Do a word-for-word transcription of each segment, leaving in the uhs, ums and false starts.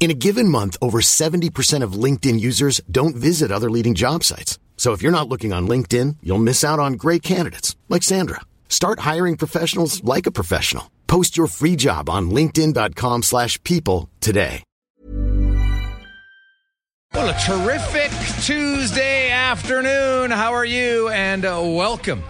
In a given month, over seventy percent of LinkedIn users don't visit other leading job sites. So if you're not looking on LinkedIn, you'll miss out on great candidates like Sandra. Start hiring professionals like a professional. Post your free job on linkedin dot com slash people today. Well, a terrific Tuesday afternoon. How are you? And uh, welcome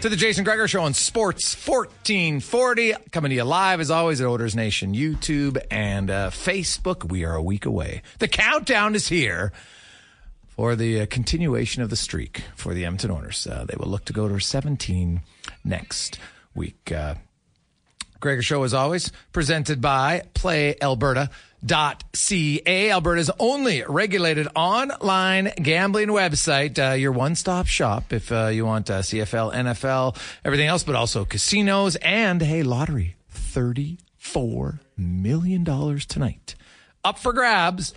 to the Jason Gregor Show on Sports fourteen forty. Coming to you live, as always, at Oilers Nation YouTube and uh, Facebook. We are a week away. The countdown is here for the uh, continuation of the streak for the Edmonton Oilers. Uh, they will look to go to seventeen next week. Uh, Gregor Show, as always, presented by Play Alberta dot C A, Alberta's only regulated online gambling website. Uh, your one-stop shop if uh, you want uh, C F L, N F L, everything else, but also casinos and, hey, lottery. thirty-four million dollars tonight. Up for grabs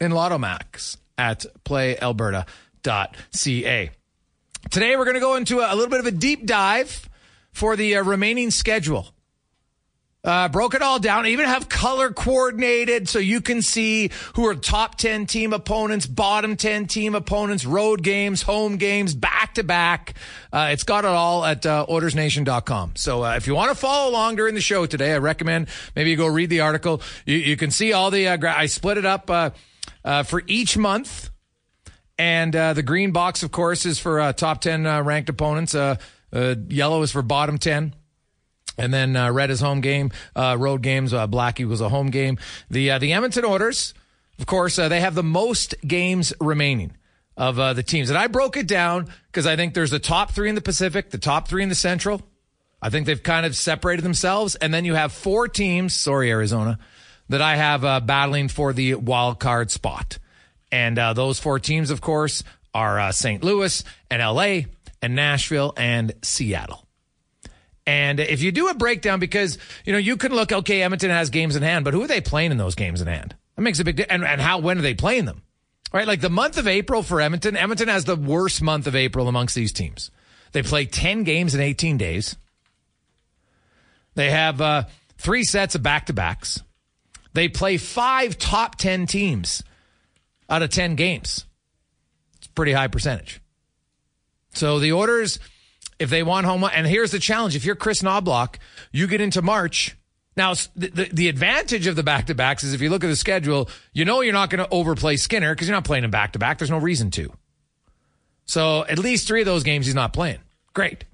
in Lottomax at Play Alberta dot C A. Today we're going to go into a, a little bit of a deep dive for the uh, remaining schedule. Uh, broke it all down. I even have color coordinated so you can see who are top ten team opponents, bottom ten team opponents, road games, home games, back to back. Uh, it's got it all at uh, orders nation dot com. So uh, if you want to follow along during the show today, I recommend maybe you go read the article. You, you can see all the, uh, gra- I split it up uh, uh, for each month. And uh, the green box, of course, is for uh, top ten uh, ranked opponents. Uh, uh, yellow is for bottom ten. And then uh, red is home game, uh, road games. Uh, black equals a home game. The uh, the Edmonton Oilers, of course, uh, they have the most games remaining of uh, the teams. And I broke it down because I think there's the top three in the Pacific, the top three in the Central. I think they've kind of separated themselves. And then you have four teams, sorry, Arizona, that I have uh, battling for the wild card spot. And uh, those four teams, of course, are uh, Saint Louis and L A and Nashville and Seattle. And if you do a breakdown, because, you know, you can look, okay, Edmonton has games in hand, but who are they playing in those games in hand? That makes a big difference. And, and how, when are they playing them? Right? Like the month of April for Edmonton, Edmonton has the worst month of April amongst these teams. They play ten games in eighteen days. They have uh, three sets of back-to-backs. They play five top ten teams out of ten games. It's a pretty high percentage. So the Oilers, if they want home, and here's the challenge. If you're Chris Knoblauch, you get into March. Now, the, the, the advantage of the back-to-backs is if you look at the schedule, you know you're not going to overplay Skinner because you're not playing him back-to-back. There's no reason to. So at least three of those games he's not playing. Great.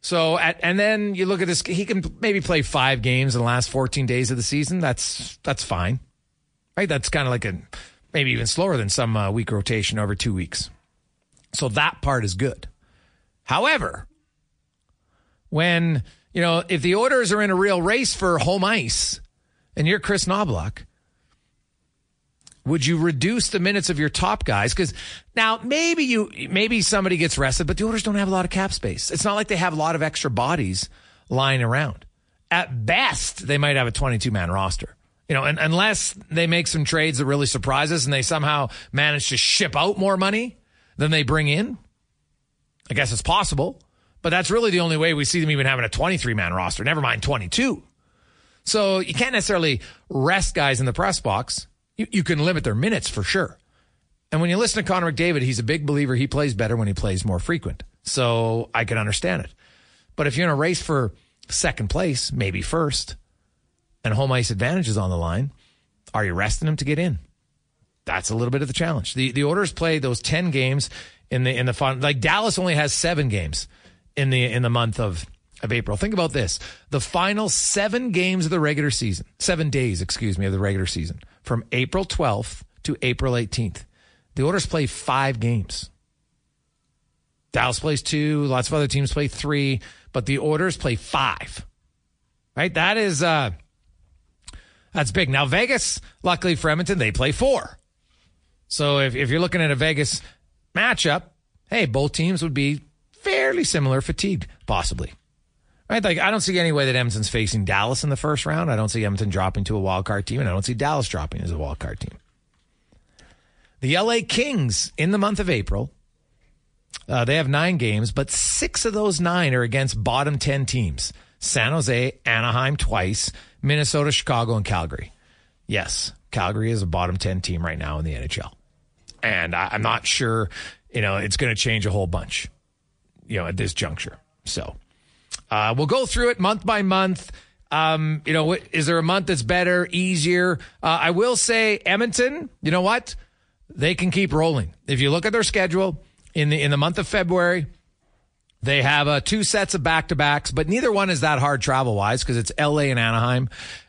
So, at, and then you look at this. He can maybe play five games in the last fourteen days of the season. That's, that's fine. Right? That's kind of like a, maybe even slower than some uh, week rotation over two weeks. So that part is good. However, when, you know, if the Oilers are in a real race for home ice and you're Chris Knoblauch, would you reduce the minutes of your top guys? Because now maybe you, maybe somebody gets rested, but the Oilers don't have a lot of cap space. It's not like they have a lot of extra bodies lying around. At best, they might have a twenty-two man roster. You know, and unless they make some trades that really surprise us and they somehow manage to ship out more money than they bring in, I guess it's possible. But that's really the only way we see them even having a twenty-three man roster, never mind twenty-two. So you can't necessarily rest guys in the press box. You, you can limit their minutes for sure. And when you listen to Conor McDavid, he's a big believer he plays better when he plays more frequent. So I can understand it. But if you're in a race for second place, maybe first, and home ice advantage is on the line, are you resting them to get in? That's a little bit of the challenge. The the Oilers play those ten games in the in the fun. Like Dallas only has seven games in the in the month of, of April. Think about this. The final seven games of the regular season, seven days, excuse me, of the regular season, from April twelfth to April eighteenth. The Oilers play five games. Dallas plays two. Lots of other teams play three. But the Oilers play five. Right? That is... uh That's big. Now, Vegas, luckily for Edmonton, they play four. So if, if you're looking at a Vegas matchup, hey, both teams would be fairly similar fatigued, possibly. Right? Like, I don't see any way that Edmonton's facing Dallas in the first round. I don't see Edmonton dropping to a wildcard team, and I don't see Dallas dropping as a wildcard team. The L A Kings, in the month of April, uh, they have nine games, but six of those nine are against bottom ten teams. San Jose, Anaheim twice, Minnesota, Chicago, and Calgary. Yes, Calgary is a bottom ten team right now in the N H L. And I, I'm not sure, you know, it's going to change a whole bunch, you know, at this juncture. So uh, we'll go through it month by month. Um, you know, is there a month that's better, easier? Uh, I will say Edmonton, you know what? They can keep rolling. If you look at their schedule in the in the month of February, they have uh, two sets of back-to-backs, but neither one is that hard travel-wise because it's L A and Anaheim,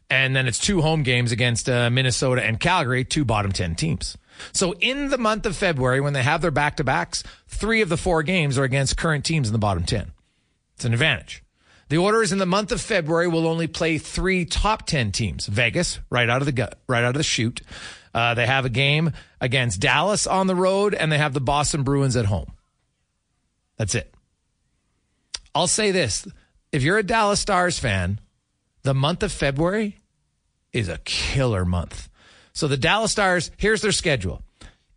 and then it's two home games against uh, Minnesota and Calgary, two bottom ten teams. So in the month of February, when they have their back-to-backs, three of the four games are against current teams in the bottom ten. It's an advantage. The Oilers in the month of February will only play three top ten teams. Vegas, right out of the gut, right out of the chute. Uh, they have a game against Dallas on the road, and they have the Boston Bruins at home. That's it. I'll say this. If you're a Dallas Stars fan, the month of February is a killer month. So the Dallas Stars, here's their schedule.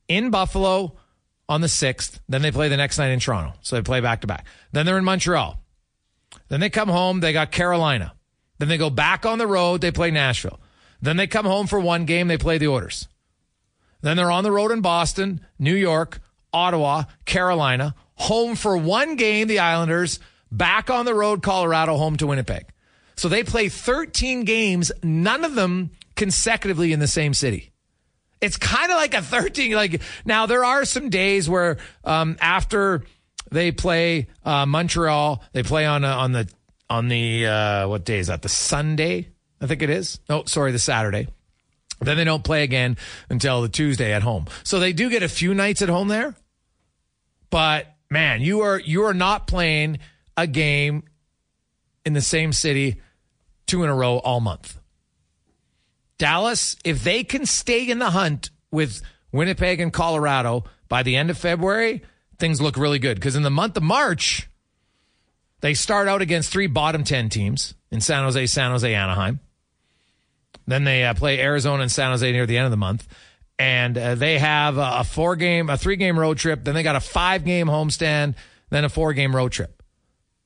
In Buffalo on the sixth. Then they play the next night in Toronto. So they play back-to-back. Then they're in Montreal. Then they come home. They got Carolina. Then they go back on the road. They play Nashville. Then they come home for one game. They play the Oilers. Then they're on the road in Boston, New York, Ottawa, Carolina. Home for one game, the Islanders. Back on the road, Colorado, home to Winnipeg. So they play thirteen games, none of them consecutively in the same city. It's kind of like a thirteen. Like now, there are some days where um, after they play uh, Montreal, they play on uh, on the on the uh, what day is that? The Sunday, I think it is. No, sorry, the Saturday. Then they don't play again until the Tuesday at home. So they do get a few nights at home there. But man, you are you are not playing a game in the same city two in a row all month. Dallas, if they can stay in the hunt with Winnipeg and Colorado by the end of February, things look really good. Because in the month of March, they start out against three bottom ten teams in San Jose, San Jose, Anaheim. Then they uh, play Arizona and San Jose near the end of the month. And uh, they have a, a four-game, a three-game road trip. Then they got a five-game homestand, then a four-game road trip.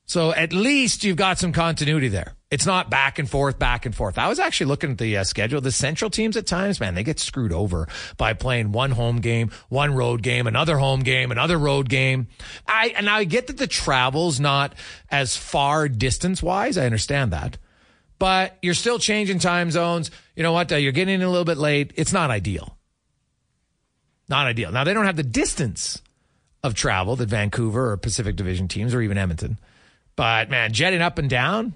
So at least you've got some continuity there. It's not back and forth, back and forth. I was actually looking at the uh, schedule. The Central teams at times, man, they get screwed over by playing one home game, one road game, another home game, another road game. I And I get that the travel's not as far distance-wise. I understand that. But you're still changing time zones. You know what? Uh, you're getting in a little bit late. It's not ideal. Not ideal. Now, they don't have the distance of travel that Vancouver or Pacific Division teams or even Edmonton. But, man, jetting up and down,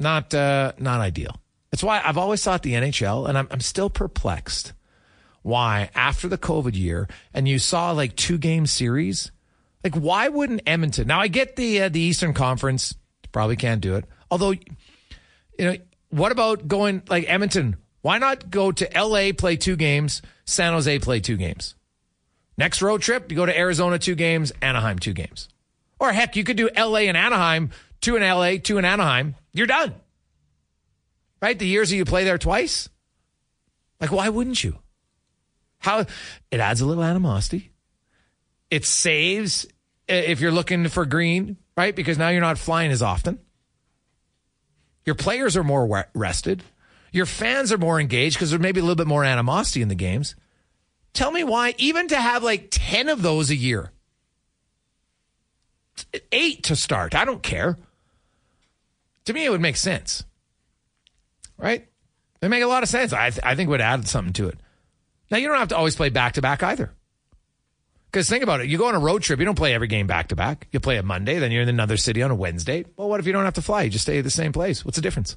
not uh, not ideal. That's why I've always thought the N H L, and I'm, I'm still perplexed why, after the COVID year, and you saw, like, two-game series, like, why wouldn't Edmonton? Now, I get the uh, the Eastern Conference. Probably can't do it. Although, you know, what about going, like, Edmonton? Why not go to L A, play two games, San Jose, play two games? Next road trip, you go to Arizona, two games, Anaheim, two games. Or, heck, you could do L A and Anaheim, two in L A, two in Anaheim. You're done. Right? The years that you play there twice, Like, why wouldn't you? How it adds a little animosity. It saves if you're looking for green, right? Because now you're not flying as often. Your players are more rested. Your fans are more engaged because there's maybe a little bit more animosity in the games. Tell me why, even to have like ten of those a year, eight to start, I don't care. To me, it would make sense, right? It would make a lot of sense. I, th- I think it would add something to it. Now, you don't have to always play back-to-back either. Because think about it. You go on a road trip. You don't play every game back-to-back. You play a Monday. Then you're in another city on a Wednesday. Well, what if you don't have to fly? You just stay at the same place. What's the difference?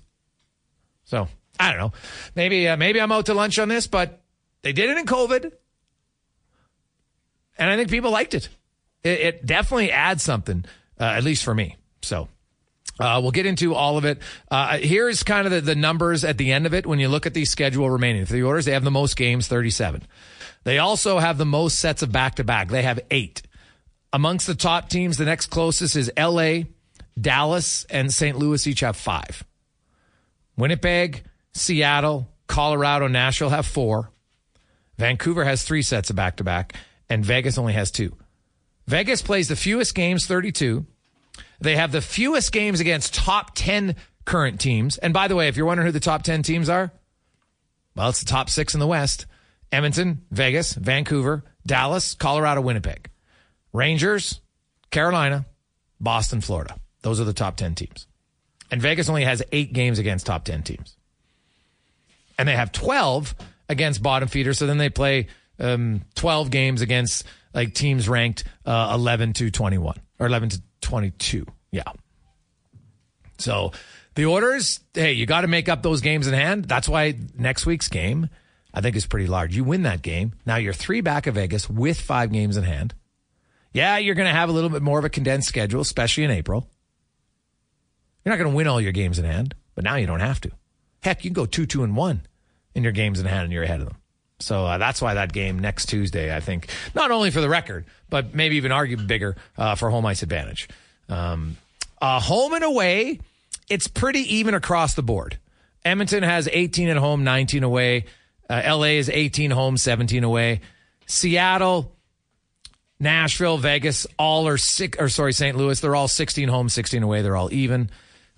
So, I don't know. Maybe uh, maybe I'm out to lunch on this, but they did it in COVID. And I think people liked it. It, it definitely adds something, uh, at least for me. So, uh, we'll get into all of it. Uh, here's kind of the, the numbers at the end of it. When you look at the schedule remaining for the Oilers, they have the most games, thirty-seven. They also have the most sets of back-to-back. They have eight. Amongst the top teams, the next closest is L A, Dallas, and Saint Louis each have five. Winnipeg, Seattle, Colorado, Nashville have four. Vancouver has three sets of back-to-back, and Vegas only has two. Vegas plays the fewest games, thirty-two. They have the fewest games against top ten current teams. And by the way, if you're wondering who the top ten teams are, well, it's the top six in the West. Edmonton, Vegas, Vancouver, Dallas, Colorado, Winnipeg. Rangers, Carolina, Boston, Florida. Those are the top ten teams. And Vegas only has eight games against top ten teams. And they have twelve against bottom feeders. So then they play um, twelve games against like teams ranked uh, eleven to twenty-one or eleven to twenty-two. Yeah. So the Oilers, hey, you got to make up those games in hand. That's why next week's game, I think, is pretty large. You win that game. Now you're three back of Vegas with five games in hand. Yeah, you're going to have a little bit more of a condensed schedule, especially in April. You're not going to win all your games in hand, but now you don't have to. Heck, you can go two, two, and one in your games in hand and you're ahead of them. So uh, that's why that game next Tuesday, I think, not only for the record, but maybe even argue bigger uh, for home ice advantage. Um, uh, home and away, it's pretty even across the board. Edmonton has eighteen at home, nineteen away. Uh, L A is eighteen home, seventeen away. Seattle, Nashville, Vegas, all are six, or sorry, Saint Louis, they're all sixteen home, sixteen away. They're all even.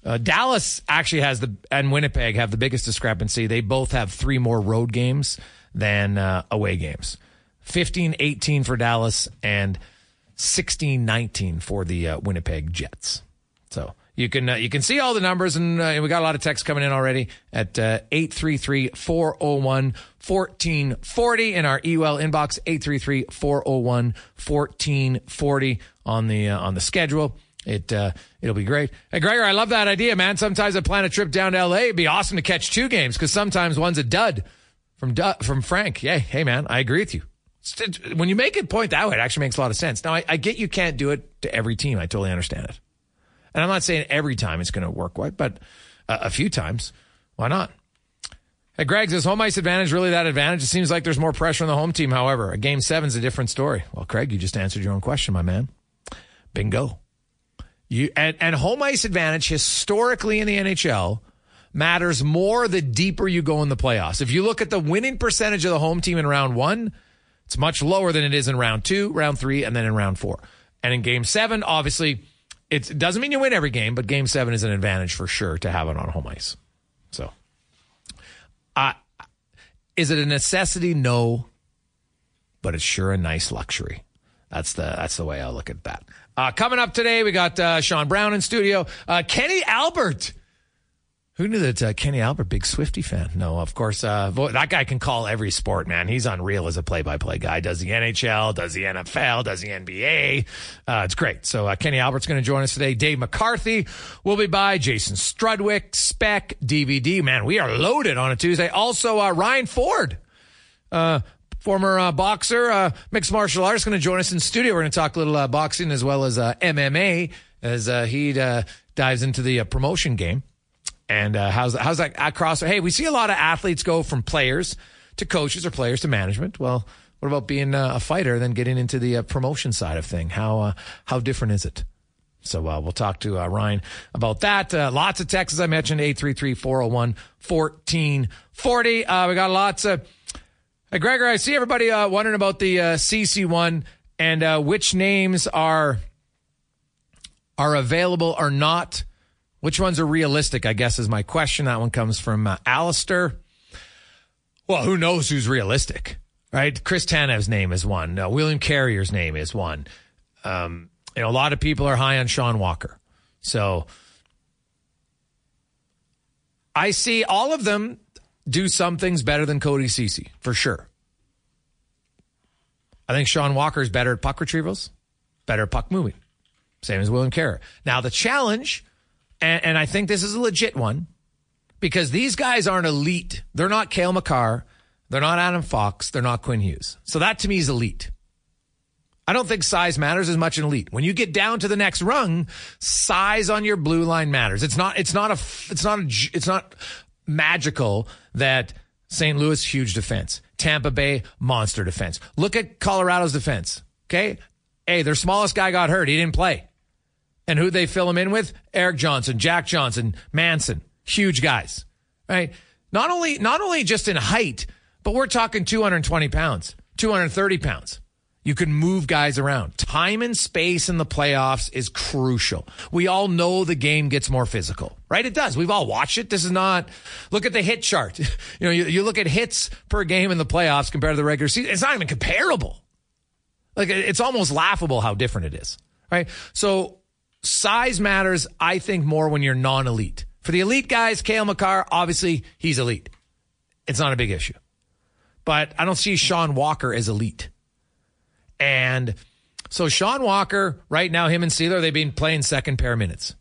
Uh, Dallas actually has the, and Winnipeg have the biggest discrepancy. They both have three more road games than uh, away games. fifteen eighteen for Dallas and sixteen nineteen for the uh, Winnipeg Jets. So you can uh, you can see all the numbers, and uh, we got a lot of texts coming in already at uh, eight three three, four oh one, one four four oh in our email inbox, eight three three, four oh one, one four four oh on the uh, on the schedule. It uh, it'll be great. Hey, Gregor, I love that idea, man. Sometimes I plan a trip down to L A. It'd be awesome to catch two games because sometimes one's a dud. From du- from Frank, yeah, hey man, I agree with you. When you make a point that way, it actually makes a lot of sense. Now, I, I get you can't do it to every team. I totally understand it. And I'm not saying every time it's going to work, right? But uh, a few times, why not? Hey, Greg, is home ice advantage really that advantage? It seems like there's more pressure on the home team. However, a game seven is a different story. Well, Craig, you just answered your own question, my man. Bingo. You and, and home ice advantage historically in the N H L matters more the deeper you go in the playoffs. If you look at the winning percentage of the home team in round one, it's much lower than it is in round two, round three, and then in round four. And in game seven, obviously, it doesn't mean you win every game, but game seven is an advantage for sure to have it on home ice. So, uh, is it a necessity? No, but it's sure a nice luxury. That's the that's the way I'll look at that. Uh, coming up today, we got uh, Sean Brown in studio. Uh, Kenny Albert. Who knew that uh, Kenny Albert, big Swiftie fan? No, of course. Uh, that guy can call every sport, man. He's unreal as a play-by-play guy. Does the N H L, does the N F L, does the N B A. Uh, it's great. So uh, Kenny Albert's going to join us today. Dave McCarthy will be by. Jason Strudwick, Spec, D V D. Man, we are loaded on a Tuesday. Also, uh, Ryan Ford, uh, former uh, boxer, uh, mixed martial artist, going to join us in studio. We're going to talk a little uh, boxing as well as uh, M M A as uh, he uh, dives into the uh, promotion game. And uh, how's how's that across? Hey, we see a lot of athletes go from players to coaches or players to management. Well, what about being uh, a fighter and then getting into the uh, promotion side of thing? How uh, how different is it? So uh, we'll talk to uh, Ryan about that. Uh, lots of texts, as I mentioned, eight three three, four oh one, one four four oh. Uh, we got lots of... Hey, Gregor, I see everybody uh, wondering about the uh, C C one and uh, which names are are available or not. Which ones are realistic, I guess, is my question. That one comes from uh, Alistair. Well, who knows who's realistic, right? Chris Tanev's name is one. Uh, William Carrier's name is one. Um, you know, a lot of people are high on Sean Walker. So I see all of them do some things better than Cody Ceci, for sure. I think Sean Walker is better at puck retrievals, better at puck moving. Same as William Carrier. Now, the challenge, and, and I think this is a legit one, because these guys aren't elite. They're not Kale Makar. They're not Adam Fox. They're not Quinn Hughes. So that, to me, is elite. I don't think size matters as much in elite. When you get down to the next rung, size on your blue line matters. It's not, it's not a, it's not, a, it's not magical that Saint Louis, huge defense. Tampa Bay, monster defense. Look at Colorado's defense. Okay. Hey, their smallest guy got hurt. He didn't play. And who'd they fill him in with? Eric Johnson, Jack Johnson, Manson. Huge guys, right? Not only, not only just in height, but we're talking two hundred twenty pounds, two hundred thirty pounds. You can move guys around. Time and space in the playoffs is crucial. We all know the game gets more physical, right? It does. We've all watched it. This is not, look at the hit chart. You know, you, you look at hits per game in the playoffs compared to the regular season. It's not even comparable. Like, it's almost laughable how different it is, right? So size matters, I think, more when you're non-elite. For the elite guys, Kale Makar, obviously, he's elite. It's not a big issue. But I don't see Sean Walker as elite. And so Sean Walker, right now, him and Sealer, they've been playing second pair minutes.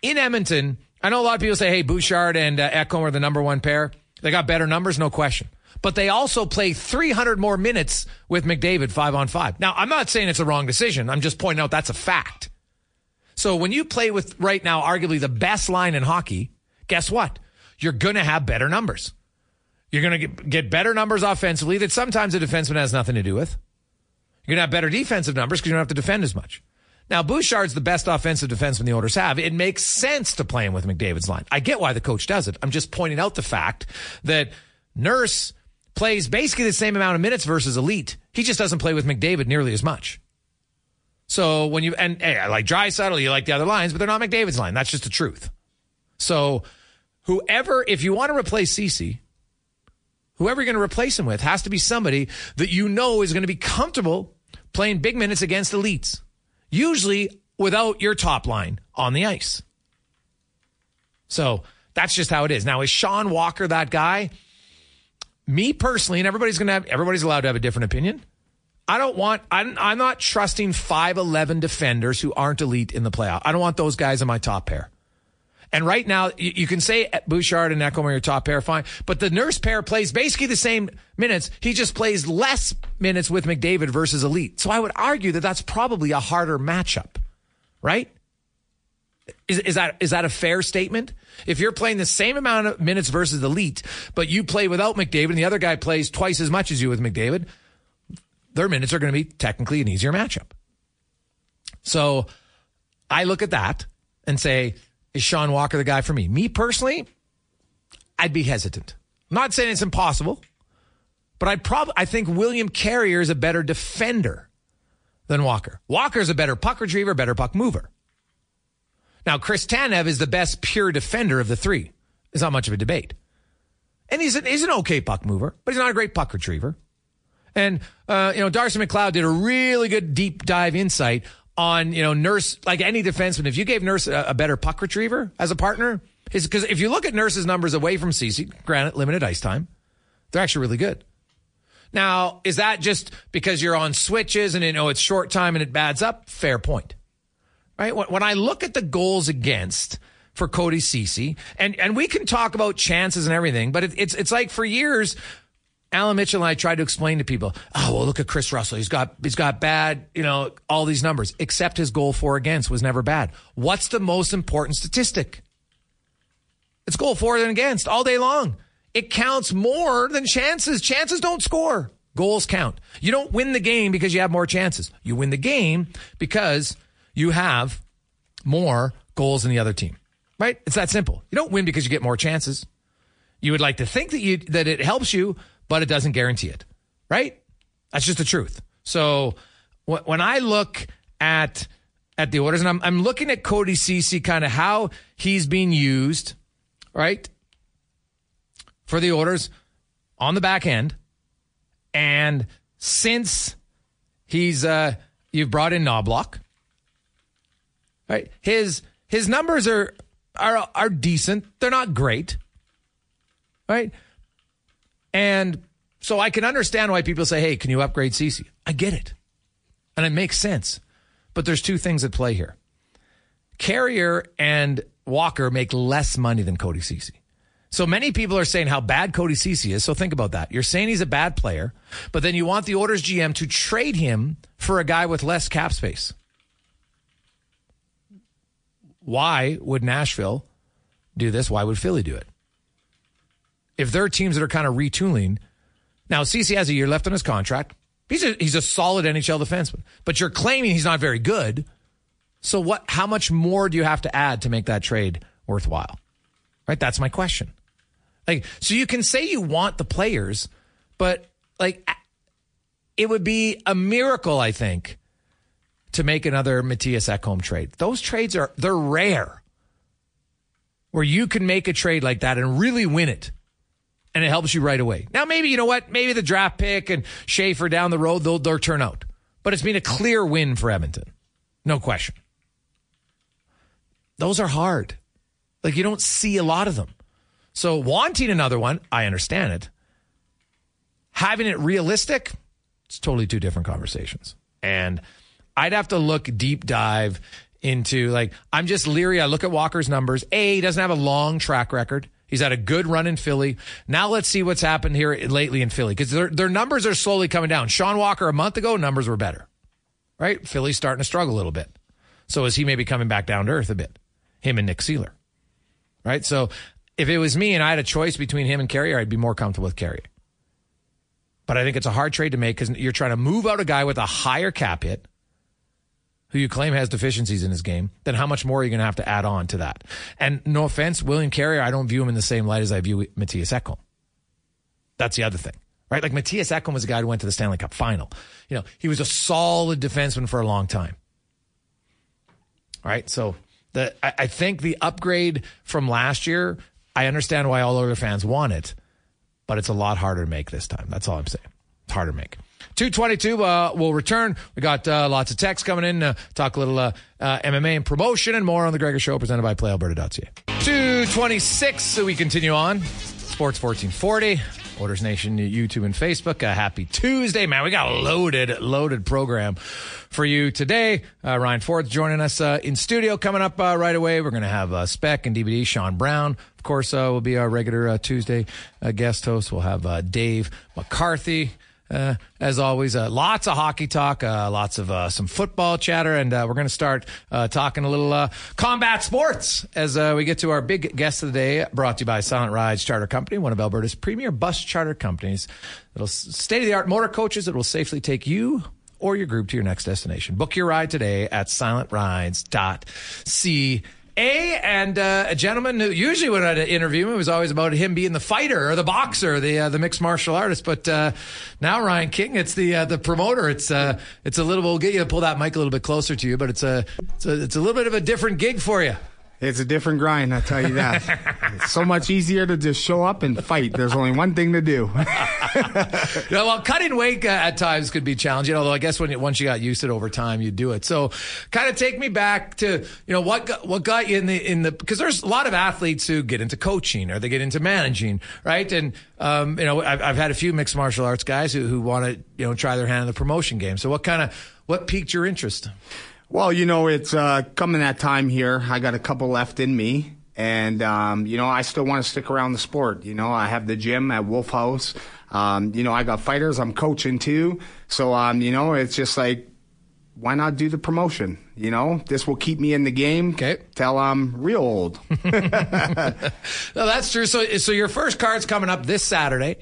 In Edmonton, I know a lot of people say, hey, Bouchard and uh, Ekholm are the number one pair. They got better numbers, no question. But they also play three hundred more minutes with McDavid five on five. Now, I'm not saying it's a wrong decision. I'm just pointing out that's a fact. So when you play with, right now, arguably the best line in hockey, guess what? You're going to have better numbers. You're going to get better numbers offensively that sometimes a defenseman has nothing to do with. You're going to have better defensive numbers because you don't have to defend as much. Now, Bouchard's the best offensive defenseman the Oilers have. It makes sense to play him with McDavid's line. I get why the coach does it. I'm just pointing out the fact that Nurse plays basically the same amount of minutes versus elite. He just doesn't play with McDavid nearly as much. So when you, and hey, I like Draisaitl, you like the other lines, but they're not McDavid's line. That's just the truth. So whoever, if you want to replace Ceci, whoever you're going to replace him with has to be somebody that you know is going to be comfortable playing big minutes against elites, usually without your top line on the ice. So that's just how it is. Now, is Sean Walker that guy? Me personally, and everybody's going to have, everybody's allowed to have a different opinion. I don't want, I'm, I'm not trusting five eleven defenders who aren't elite in the playoff. I don't want those guys in my top pair. And right now, you can say Bouchard and Ekholm are your top pair, fine. But the Nurse pair plays basically the same minutes. He just plays less minutes with McDavid versus elite. So I would argue that that's probably a harder matchup, right? Is, is that is that a fair statement? If you're playing the same amount of minutes versus elite, but you play without McDavid and the other guy plays twice as much as you with McDavid, their minutes are going to be technically an easier matchup. So I look at that and say, is Sean Walker the guy for me? Me personally, I'd be hesitant. I'm not saying it's impossible, but I'd probably, I think William Carrier is a better defender than Walker. Walker's a better puck retriever, better puck mover. Now, Chris Tanev is the best pure defender of the three. It's not much of a debate. And he's an, he's an okay puck mover, but he's not a great puck retriever. And, uh, you know, Darcy McLeod did a really good deep dive insight on, you know, Nurse, like any defenseman, if you gave Nurse a, a better puck retriever as a partner, is because if you look at Nurse's numbers away from Ceci, granted, limited ice time, they're actually really good. Now, is that just because you're on switches and, you know, it's short time and it adds up? Fair point, right? When, when I look at the goals against for Cody Ceci, and, and we can talk about chances and everything, but it, it's, it's like for years, Alan Mitchell and I tried to explain to people, oh, well, look at Chris Russell. He's got, he's got bad, you know, all these numbers, except his goal for against was never bad. What's the most important statistic? It's goal for and against all day long. It counts more than chances. Chances don't score. Goals count. You don't win the game because you have more chances. You win the game because you have more goals than the other team, right? It's that simple. You don't win because you get more chances. You would like to think that you that it helps you, but it doesn't guarantee it, right? That's just the truth. So wh- when I look at at the orders, and I'm I'm looking at Cody Ceci, kind of how he's being used, right, for the orders on the back end, and since he's uh, you've brought in Knoblauch, right? His his numbers are are are decent. They're not great, right? And so I can understand why people say, hey, can you upgrade Ceci? I get it. And it makes sense. But there's two things at play here. Carrier and Walker make less money than Cody Ceci. So many people are saying how bad Cody Ceci is. So think about that. You're saying he's a bad player, but then you want the Oilers G M to trade him for a guy with less cap space. Why would Nashville do this? Why would Philly do it? If there are teams that are kind of retooling. Now, Ceci has a year left on his contract. He's a, he's a solid N H L defenseman, but you're claiming he's not very good. So what? How much more do you have to add to make that trade worthwhile? Right? That's my question. Like, so you can say you want the players, but like, it would be a miracle, I think, to make another Mattias Ekholm trade. Those trades are they're rare, where you can make a trade like that and really win it. And it helps you right away. Now, maybe, you know what? Maybe the draft pick and Schaefer down the road, they'll, they'll turn out. But it's been a clear win for Edmonton. No question. Those are hard. Like, you don't see a lot of them. So wanting another one, I understand it. Having it realistic, it's totally two different conversations. And I'd have to look deep dive into, like, I'm just leery. I look at Walker's numbers. A, he doesn't have a long track record. He's had a good run in Philly. Now let's see what's happened here lately in Philly, because their, their numbers are slowly coming down. Sean Walker a month ago, numbers were better, right? Philly's starting to struggle a little bit. So is he maybe coming back down to earth a bit? Him and Nick Seeler, right? So if it was me and I had a choice between him and Carrier, I'd be more comfortable with Carrier. But I think it's a hard trade to make because you're trying to move out a guy with a higher cap hit who you claim has deficiencies in his game, then how much more are you going to have to add on to that? And no offense, William Carrier, I don't view him in the same light as I view Mattias Ekholm. That's the other thing, right? Like, Mattias Ekholm was a guy who went to the Stanley Cup final. You know, he was a solid defenseman for a long time. All right, so the, I, I think the upgrade from last year, I understand why all other fans want it, but it's a lot harder to make this time. That's all I'm saying. It's harder to make. two twenty-two uh, will return. We got uh, lots of texts coming in. Uh, talk a little uh, uh, M M A and promotion and more on The Gregor Show, presented by play alberta dot c a. two twenty-six, so we continue on. Sports fourteen forty, Orders Nation, YouTube and Facebook. A happy Tuesday, man. We got a loaded, loaded program for you today. Uh, Ryan Ford's joining us uh, in studio coming up uh, right away. We're going to have uh, Spec and D V D, Sean Brown. Of course, uh, will be our regular uh, Tuesday uh, guest host. We'll have uh, Dave McCarthy. Uh, as always, uh, lots of hockey talk, uh, lots of uh, some football chatter, and uh, we're going to start uh, talking a little uh, combat sports as uh, we get to our big guest of the day, brought to you by Silent Rides Charter Company, one of Alberta's premier bus charter companies. It'll state-of-the-art motor coaches that will safely take you or your group to your next destination. Book your ride today at silent rides dot c a. A, and uh, a gentleman who usually when I interview him, it was always about him being the fighter or the boxer, the uh, the mixed martial artist. But uh, now Ryan King, it's the uh, the promoter. It's uh, it's a little. We'll get you to pull that mic a little bit closer to you, but it's a it's a, it's a little bit of a different gig for you. It's a different grind, I tell you that. It's so much easier to just show up and fight. There's only one thing to do. Yeah, well, cutting weight uh, at times could be challenging, although I guess when you, once you got used to it over time, you do it. So kind of take me back to, you know, what got, what got you in the, in the, because there's a lot of athletes who get into coaching or they get into managing, right? And, um, you know, I've, I've had a few mixed martial arts guys who, who want to, you know, try their hand in the promotion game. So what kind of, what piqued your interest? Well, you know, it's uh, coming that time here. I got a couple left in me, and, um, you know, I still want to stick around the sport. You know, I have the gym at Wolf House. Um, you know, I got fighters. I'm coaching, too. So, um, you know, it's just like, why not do the promotion? You know, this will keep me in the game okay. till I'm real old. No, that's true. So, so your first card's coming up this Saturday.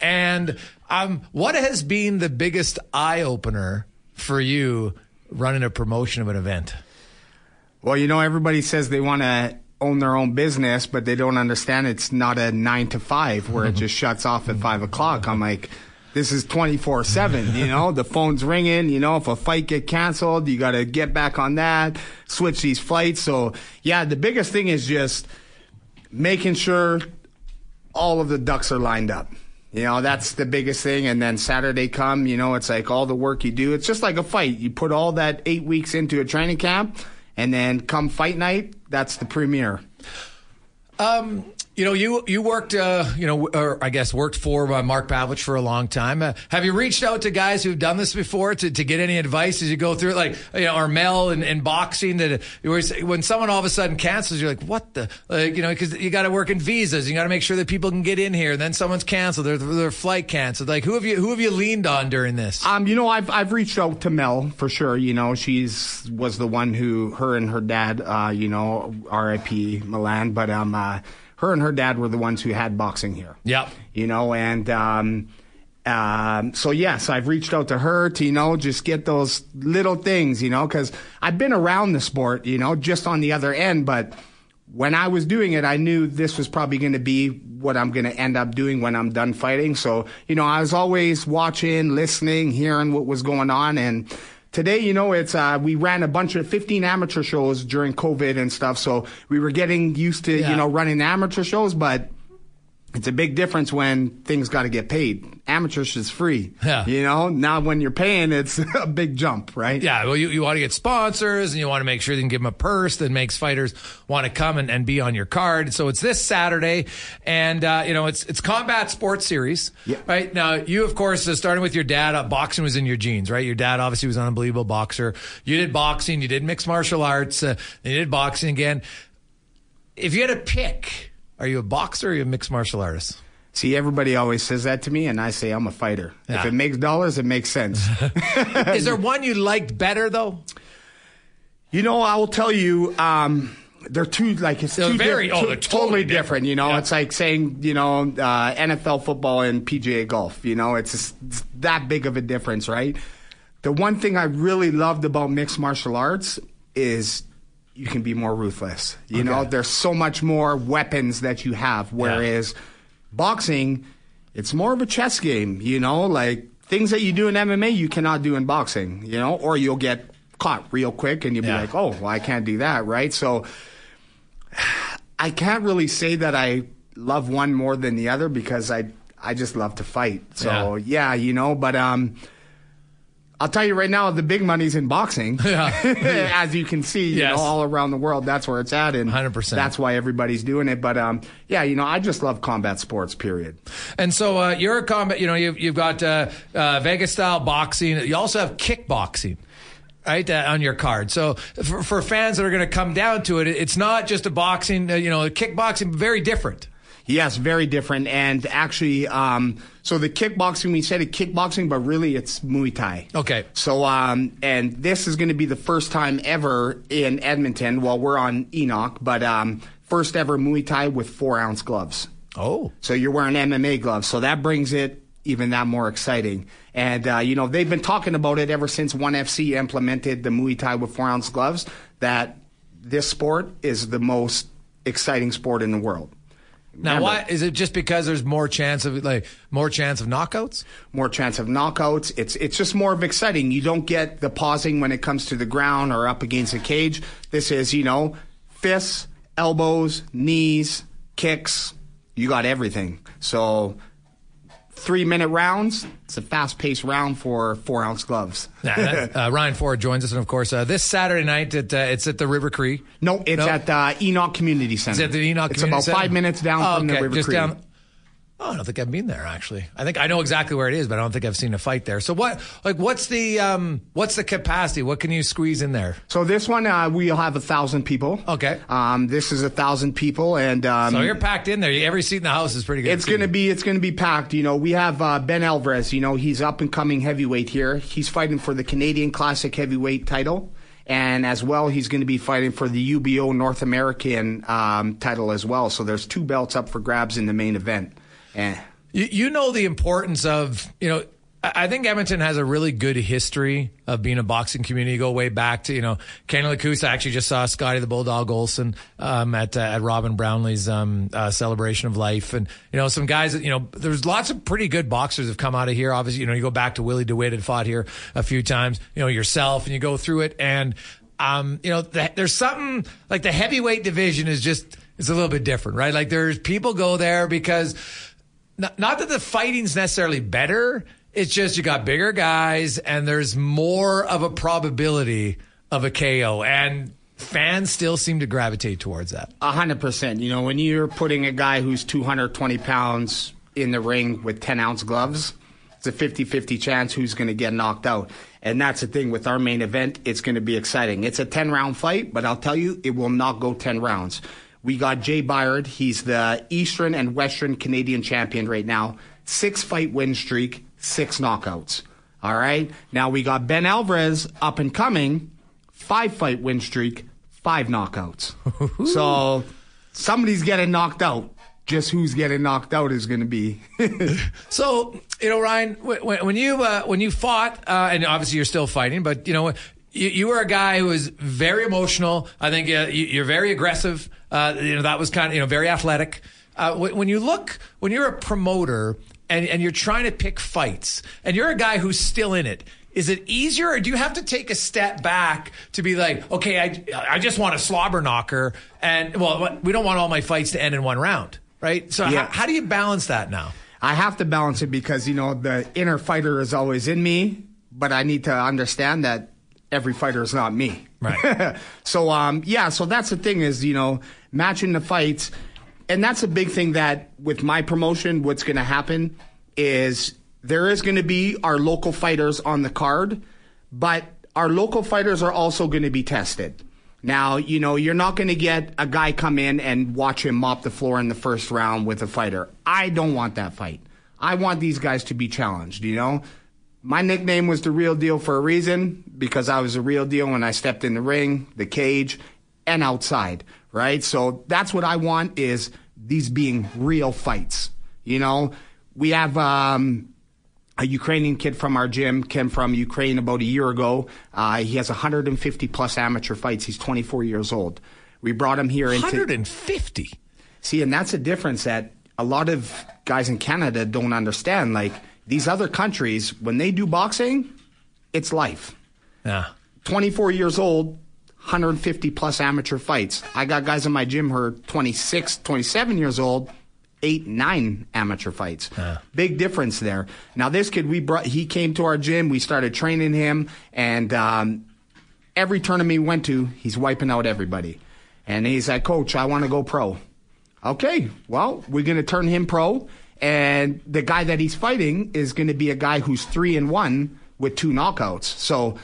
And um, what has been the biggest eye-opener for you running a promotion of an event? Well, you know, everybody says they want to own their own business, but they don't understand it's not a nine to five where it just shuts off at five o'clock. I'm like, this is twenty-four seven, you know, the phone's ringing, you know, if a flight get canceled, you got to get back on that, switch these flights. So yeah, the biggest thing is just making sure all of the Ducks are lined up. You know, that's the biggest thing. And then Saturday come, you know, it's like all the work you do. It's just like a fight. You put all that eight weeks into a training camp, and then come fight night, that's the premiere. Um, you know, you you worked, uh, you know, or I guess worked for uh, Mark Pavlich for a long time. Uh, have you reached out to guys who've done this before to, to get any advice as you go through it? Like, you know, Armel and, and boxing, that when someone all of a sudden cancels, you're like, what the, like, you know, because you got to work in visas, you got to make sure that people can get in here, and then someone's canceled, their their flight canceled. Like, who have you who have you leaned on during this? Um, you know, I've I've reached out to Mel for sure. You know, she's was the one who, her and her dad, uh, you know, R I P Milan, but um. Uh, Her and her dad were the ones who had boxing here. Yep. You know, and um, um, so, yes, I've reached out to her to, you know, just get those little things, you know, because I've been around the sport, you know, just on the other end. But when I was doing it, I knew this was probably going to be what I'm going to end up doing when I'm done fighting. So, you know, I was always watching, listening, hearing what was going on. And today, you know, it's uh, we ran a bunch of fifteen amateur shows during COVID and stuff, so we were getting used to, yeah. you know, running amateur shows, but it's a big difference when things got to get paid. Amateurish is free, yeah. you know. Now when you're paying, it's a big jump, right? Yeah, well, you, you want to get sponsors, and you want to make sure you can give them a purse that makes fighters want to come and, and be on your card. So it's this Saturday, and, uh, you know, it's it's Combat Sports Series, yeah. right? Now, you, of course, uh, starting with your dad, uh, boxing was in your genes, right? Your dad obviously was an unbelievable boxer. You did boxing. You did mixed martial arts. Uh, you did boxing again. If you had to pick... Are you a boxer or are you a mixed martial artist? See, everybody always says that to me, and I say I'm a fighter. Yeah. If it makes dollars, it makes sense. Is there one you liked better, though? You know, I will tell you, um, they're two, like, it's they're two very, diff- oh, they're totally, totally different, different, you know. Yeah. It's like saying, you know, uh, N F L football and P G A golf, you know. It's, just, it's that big of a difference, right? The one thing I really loved about mixed martial arts is you can be more ruthless. You okay. know, there's so much more weapons that you have, whereas yeah. boxing, it's more of a chess game, you know, like things that you do in M M A you cannot do in boxing, you know, or you'll get caught real quick and you'll yeah. be like, oh, well, I can't do that, right? So I can't really say that I love one more than the other because I I just love to fight. So, yeah, yeah you know, but um. I'll tell you right now, the big money's in boxing. Yeah. As you can see, you yes. know, all around the world, that's where it's at. And one hundred percent. That's why everybody's doing it. But, um, yeah, you know, I just love combat sports, period. And so uh, you're a combat, you know, you've, you've got uh, uh, Vegas-style boxing. You also have kickboxing. Right uh, on your card. So for, for fans that are going to come down to it, it's not just a boxing, uh, you know, kickboxing, very different. Yes, very different. And actually, um, so the kickboxing, we said it kickboxing, but really it's Muay Thai. Okay. So, um, and this is going to be the first time ever in Edmonton. Well, we're on Enoch, but um, first ever Muay Thai with four ounce gloves. Oh. So you're wearing M M A gloves. So that brings it even that more exciting. And, uh, you know, they've been talking about it ever since one F C implemented the Muay Thai with four ounce gloves, that this sport is the most exciting sport in the world. Now, Remember, why is it just because there's more chance of like more chance of knockouts? More chance of knockouts. It's it's just more of exciting. You don't get the pausing when it comes to the ground or up against a cage. This is, you know, fists, elbows, knees, kicks. You got everything. So three-minute rounds. It's a fast-paced round for four-ounce gloves. uh, Ryan Ford joins us, and of course, uh, this Saturday night, at, uh, it's at the River Cree. No, it's no? at uh, Enoch Community Center. It's at the Enoch it's Community Center. It's about five Center? minutes down oh, from okay. the River Just Cree. Down- Oh, I don't think I've been there actually. I think I know exactly where it is, but I don't think I've seen a fight there. So what, like, what's the, um, what's the capacity? What can you squeeze in there? So this one, uh, we'll have a thousand people. Okay. Um, this is a thousand people, and um, so you're packed in there. Every seat in the house is pretty good. It's gonna be, it's gonna be packed. You know, we have uh, Ben Alvarez. You know, he's up and coming heavyweight here. He's fighting for the Canadian Classic heavyweight title. And as well, he's going to be fighting for the U B O North American um, title as well. So there's two belts up for grabs in the main event. Eh. You, you know the importance of, you know, I think Edmonton has a really good history of being a boxing community. You go way back to, you know, Kenny Lacusa. I actually just saw Scotty the Bulldog Olsen um, at uh, at Robin Brownlee's um, uh, celebration of life, and you know some guys. You know, there's lots of pretty good boxers have come out of here. Obviously, you know, you go back to Willie DeWitt had fought here a few times. You know, yourself, and you go through it, and um, you know, the, there's something like the heavyweight division is just it's a little bit different, right? Like there's people go there because not, not that the fighting's necessarily better. It's just you got bigger guys, and there's more of a probability of a K O, and fans still seem to gravitate towards that. A hundred percent. You know, when you're putting a guy who's two hundred twenty pounds in the ring with ten-ounce gloves, it's a fifty-fifty chance who's going to get knocked out. And that's the thing with our main event. It's going to be exciting. It's a ten-round fight, but I'll tell you, it will not go ten rounds. We got Jay Byard. He's the Eastern and Western Canadian champion right now. Six-fight win streak. Six knockouts. All right. Now we got Ben Alvarez up and coming. Five fight win streak. Five knockouts. Ooh. So somebody's getting knocked out. Just who's getting knocked out is going to be. So, you know, Ryan, when, when you uh, when you fought, uh, and obviously you're still fighting, but, you know, you, you were a guy who was very emotional. I think uh, you, you're very aggressive. Uh, you know, that was kind of, you know, very athletic. Uh, when, when you look, when you're a promoter, And, and you're trying to pick fights, and you're a guy who's still in it, is it easier, or do you have to take a step back to be like, okay, I, I just want a slobber knocker, and, well, we don't want all my fights to end in one round, right? So yeah. how, how do you balance that now? I have to balance it because, you know, the inner fighter is always in me, but I need to understand that every fighter is not me. Right. so, um, yeah, so that's the thing is, you know, matching the fights. And that's a big thing that with my promotion, what's going to happen is there is going to be our local fighters on the card, but our local fighters are also going to be tested. Now, you know, you're not going to get a guy come in and watch him mop the floor in the first round with a fighter. I don't want that fight. I want these guys to be challenged, you know. My nickname was the Real Deal for a reason, because I was the real deal when I stepped in the ring, the cage, and outside, right? So that's what I want is these being real fights. You know, we have um, a Ukrainian kid from our gym, came from Ukraine about a year ago. Uh, he has one hundred fifty plus amateur fights. He's twenty-four years old. We brought him here. Into, one hundred fifty? See, and that's a difference that a lot of guys in Canada don't understand. Like, these other countries, when they do boxing, it's life. Yeah. twenty-four years old, one hundred fifty plus amateur fights. I got guys in my gym who are twenty-six, twenty-seven years old, eight, nine amateur fights. Uh. Big difference there. Now this kid, we brought, he came to our gym. We started training him, and um, every tournament he went to, he's wiping out everybody. And he's like, "Coach, I want to go pro." Okay, well, we're gonna turn him pro, and the guy that he's fighting is gonna be a guy who's three and one with two knockouts. So.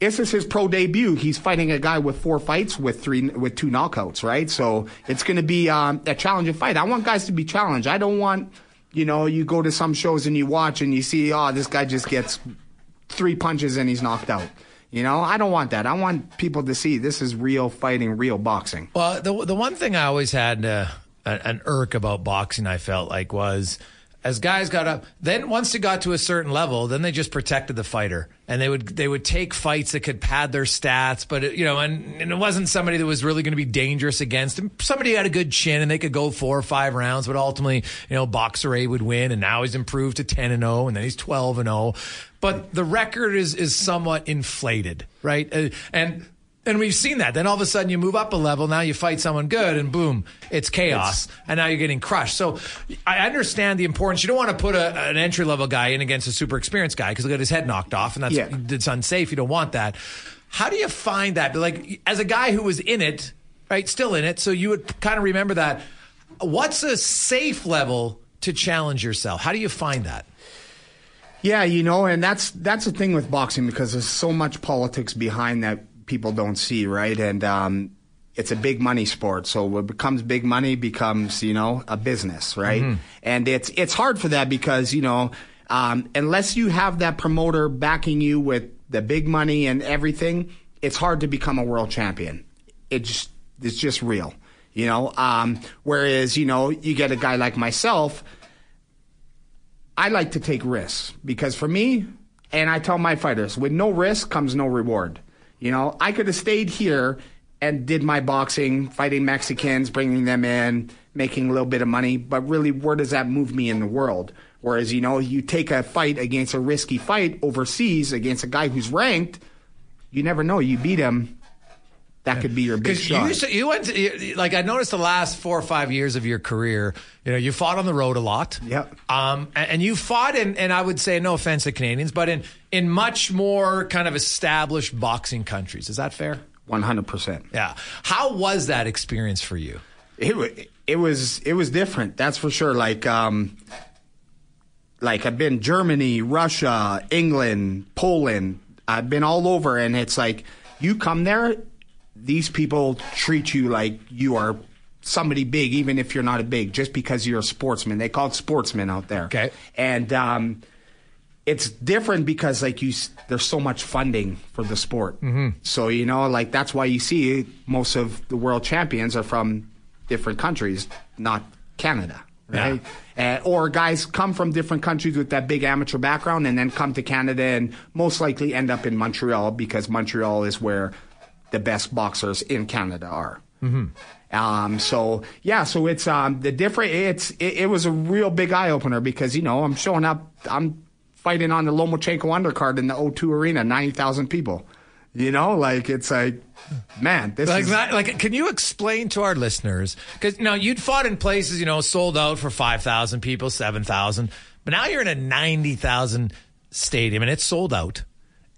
This is his pro debut. He's fighting a guy with four fights with three with two knockouts, right? So it's going to be um, a challenging fight. I want guys to be challenged. I don't want, you know, you go to some shows and you watch and you see, oh, this guy just gets three punches and he's knocked out. You know, I don't want that. I want people to see this is real fighting, real boxing. Well, the the one thing I always had uh, an irk about boxing, I felt like, was as guys got up, then once it got to a certain level, then they just protected the fighter. And they would they would take fights that could pad their stats, but it, you know, and, and it wasn't somebody that was really going to be dangerous against them. Somebody had a good chin, and they could go four or five rounds, but ultimately, you know, Boxer A would win. And now he's improved to ten and zero, and then he's twelve and zero. But the record is is somewhat inflated, right? And and we've seen that. Then all of a sudden, you move up a level. Now you fight someone good, and boom, it's chaos, it's, and now you're getting crushed. So I understand the importance. You don't want to put a, an entry level guy in against a super experienced guy because he got his head knocked off, and that's. Yeah. It's unsafe. You don't want that. How do you find that? Like, as a guy who was in it, right, still in it, so you would kind of remember that. What's a safe level to challenge yourself? How do you find that? Yeah, you know, and that's that's the thing with boxing, because there's so much politics behind that people don't see, right? And um, it's a big money sport, so what becomes big money becomes, you know, a business, right? Mm-hmm. And it's it's hard for that because, you know, Um, unless you have that promoter backing you with the big money and everything, it's hard to become a world champion. It just, it's just real, you know? Um, whereas, you know, you get a guy like myself, I like to take risks because for me, and I tell my fighters, with no risk comes no reward. You know, I could have stayed here and did my boxing, fighting Mexicans, bringing them in, making a little bit of money. But really, where does that move me in the world? Whereas, you know, you take a fight against a risky fight overseas against a guy who's ranked, you never know. You beat him. That could be your big shot. You, to, you went to, you, like I noticed the last four or five years of your career, you know, you fought on the road a lot. Yep. Um, and, and you fought in, and I would say, no offense to Canadians, but in, in much more kind of established boxing countries. Is that fair? one hundred percent. Yeah. How was that experience for you? It, it was it was different. That's for sure. Like um, like I've been Germany, Russia, England, Poland. I've been all over, and it's like you come there, these people treat you like you are somebody big, even if you're not a big, just because you're a sportsman. They call it sportsmen out there. Okay. And um, it's different because like you, there's so much funding for the sport. Mm-hmm. So, you know, like that's why you see most of the world champions are from different countries, not Canada, right? Yeah. Uh, or guys come from different countries with that big amateur background and then come to Canada and most likely end up in Montreal because Montreal is where the best boxers in Canada are. Mm-hmm. Um, so yeah, so it's um, the different. It's it, it was a real big eye opener because you know I'm showing up. I'm fighting on the Lomachenko undercard in the O two Arena, ninety thousand people. You know, like it's like, man, this like, is that, like. Can you explain to our listeners? Because now you'd fought in places, you know, sold out for five thousand people, seven thousand, but now you're in a ninety thousand stadium and it's sold out.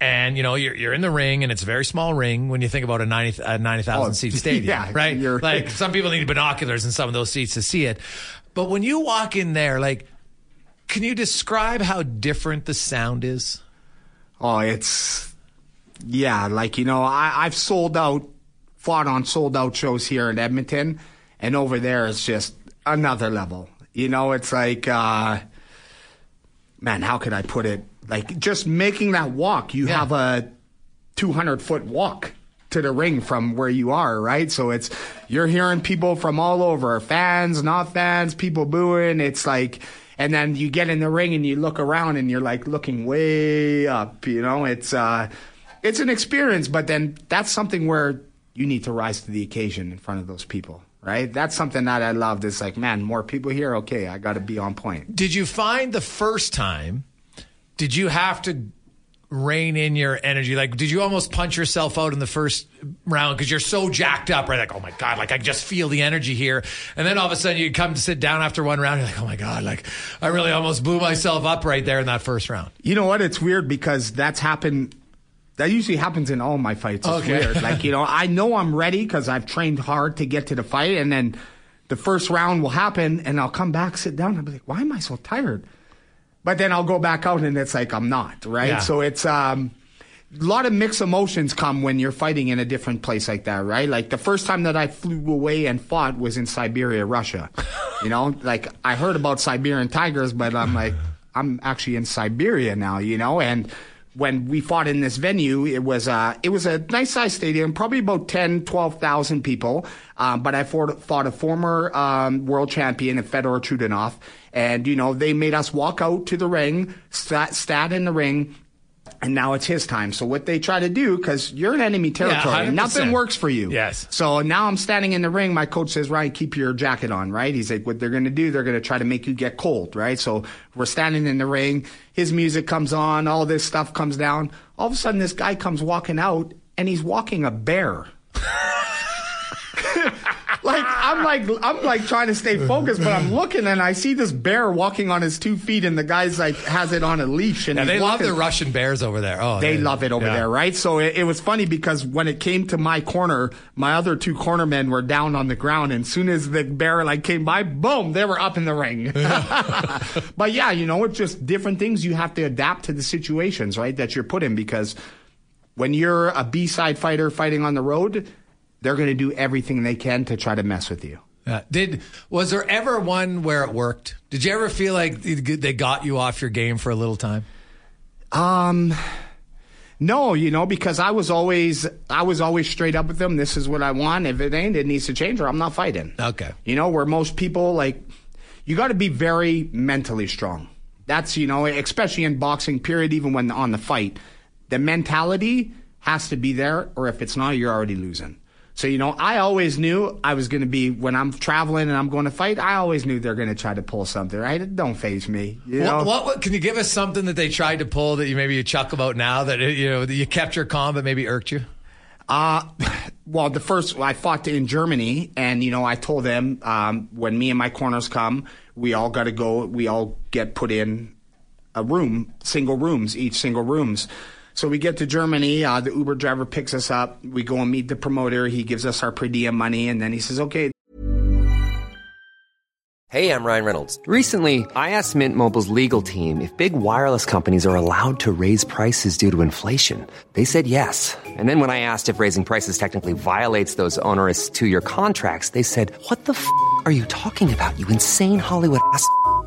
And, you know, you're you're in the ring, and it's a very small ring when you think about a ninety thousand seat stadium, yeah, right? Like, right. Some people need binoculars in some of those seats to see it. But when you walk in there, like, can you describe how different the sound is? Oh, it's, yeah, like, you know, I, I've sold out, fought on sold out shows here in Edmonton, and over there it's just another level. You know, it's like, uh, man, how could I put it? Like, just making that walk, you yeah. have a two hundred foot walk to the ring from where you are, right? So it's, you're hearing people from all over, fans, not fans, people booing. It's like, and then you get in the ring and you look around and you're like looking way up, you know? It's, uh, it's an experience, but then that's something where you need to rise to the occasion in front of those people. Right? That's something that I loved. It's like, man, more people here. Okay, I got to be on point. Did you find the first time, did you have to rein in your energy? Like, did you almost punch yourself out in the first round because you're so jacked up, right? Like, oh my God, like I just feel the energy here. And then all of a sudden you come to sit down after one round. You're like, oh my God, like I really almost blew myself up right there in that first round. You know what? It's weird because that's happened. That usually happens in all my fights. It's okay. Weird. Like, you know, I know I'm ready because I've trained hard to get to the fight. And then the first round will happen and I'll come back, sit down. And I'll be like, why am I so tired? But then I'll go back out and it's like, I'm not, right? Yeah. So it's um, a lot of mixed emotions come when you're fighting in a different place like that, right? Like the first time that I flew away and fought was in Siberia, Russia. You know, like I heard about Siberian tigers, but I'm like, I'm actually in Siberia now, you know? And when we fought in this venue, it was, uh, it was a nice size stadium, probably about ten, twelve thousand people. Um, but I fought, fought a former um, world champion, Fedor Chudinov. And, you know, they made us walk out to the ring, sat, sat in the ring, and now it's his time. So what they try to do, because you're in enemy territory, yeah, nothing works for you. Yes. So now I'm standing in the ring. My coach says, Ryan, keep your jacket on, right? He's like, what they're going to do, they're going to try to make you get cold, right? So we're standing in the ring. His music comes on. All this stuff comes down. All of a sudden, this guy comes walking out, and he's walking a bear. Like I'm like I'm like trying to stay focused, but I'm looking and I see this bear walking on his two feet, and the guy's like has it on a leash. And yeah, they love the Russian bears over there. Oh, they, they love it over yeah. there, right? So it, it was funny because when it came to my corner, my other two cornermen were down on the ground, and as soon as the bear like came by, boom, they were up in the ring. Yeah. But yeah, you know, it's just different things you have to adapt to the situations, right? That you're put in because when you're a B-side fighter fighting on the road, they're going to do everything they can to try to mess with you. Uh, did was there ever one where it worked? Did you ever feel like they got you off your game for a little time? Um, no, you know, because I was always I was always straight up with them. This is what I want. If it ain't, it needs to change, or I'm not fighting. Okay, you know, where most people like, you got to be very mentally strong. That's, you know, especially in boxing, period, even when on the fight, the mentality has to be there, or if it's not, you're already losing. So, you know, I always knew I was going to be, when I'm traveling and I'm going to fight, I always knew they're going to try to pull something, right? It don't faze me. You know? what, what, what Can you give us something that they tried to pull that you maybe you chuckle about now, that, you know, that you kept your calm but maybe irked you? Uh, well, the first, I fought in Germany, and, you know, I told them, um, when me and my corners come, we all got to go, we all get put in a room, single rooms, each single rooms. So we get to Germany, uh, the Uber driver picks us up, we go and meet the promoter, he gives us our per diem money, and then he says, okay. Hey, I'm Ryan Reynolds. Recently, I asked Mint Mobile's legal team if big wireless companies are allowed to raise prices due to inflation. They said yes. And then when I asked if raising prices technically violates those onerous two-year contracts, they said, what the f*** are you talking about, you insane Hollywood ass f-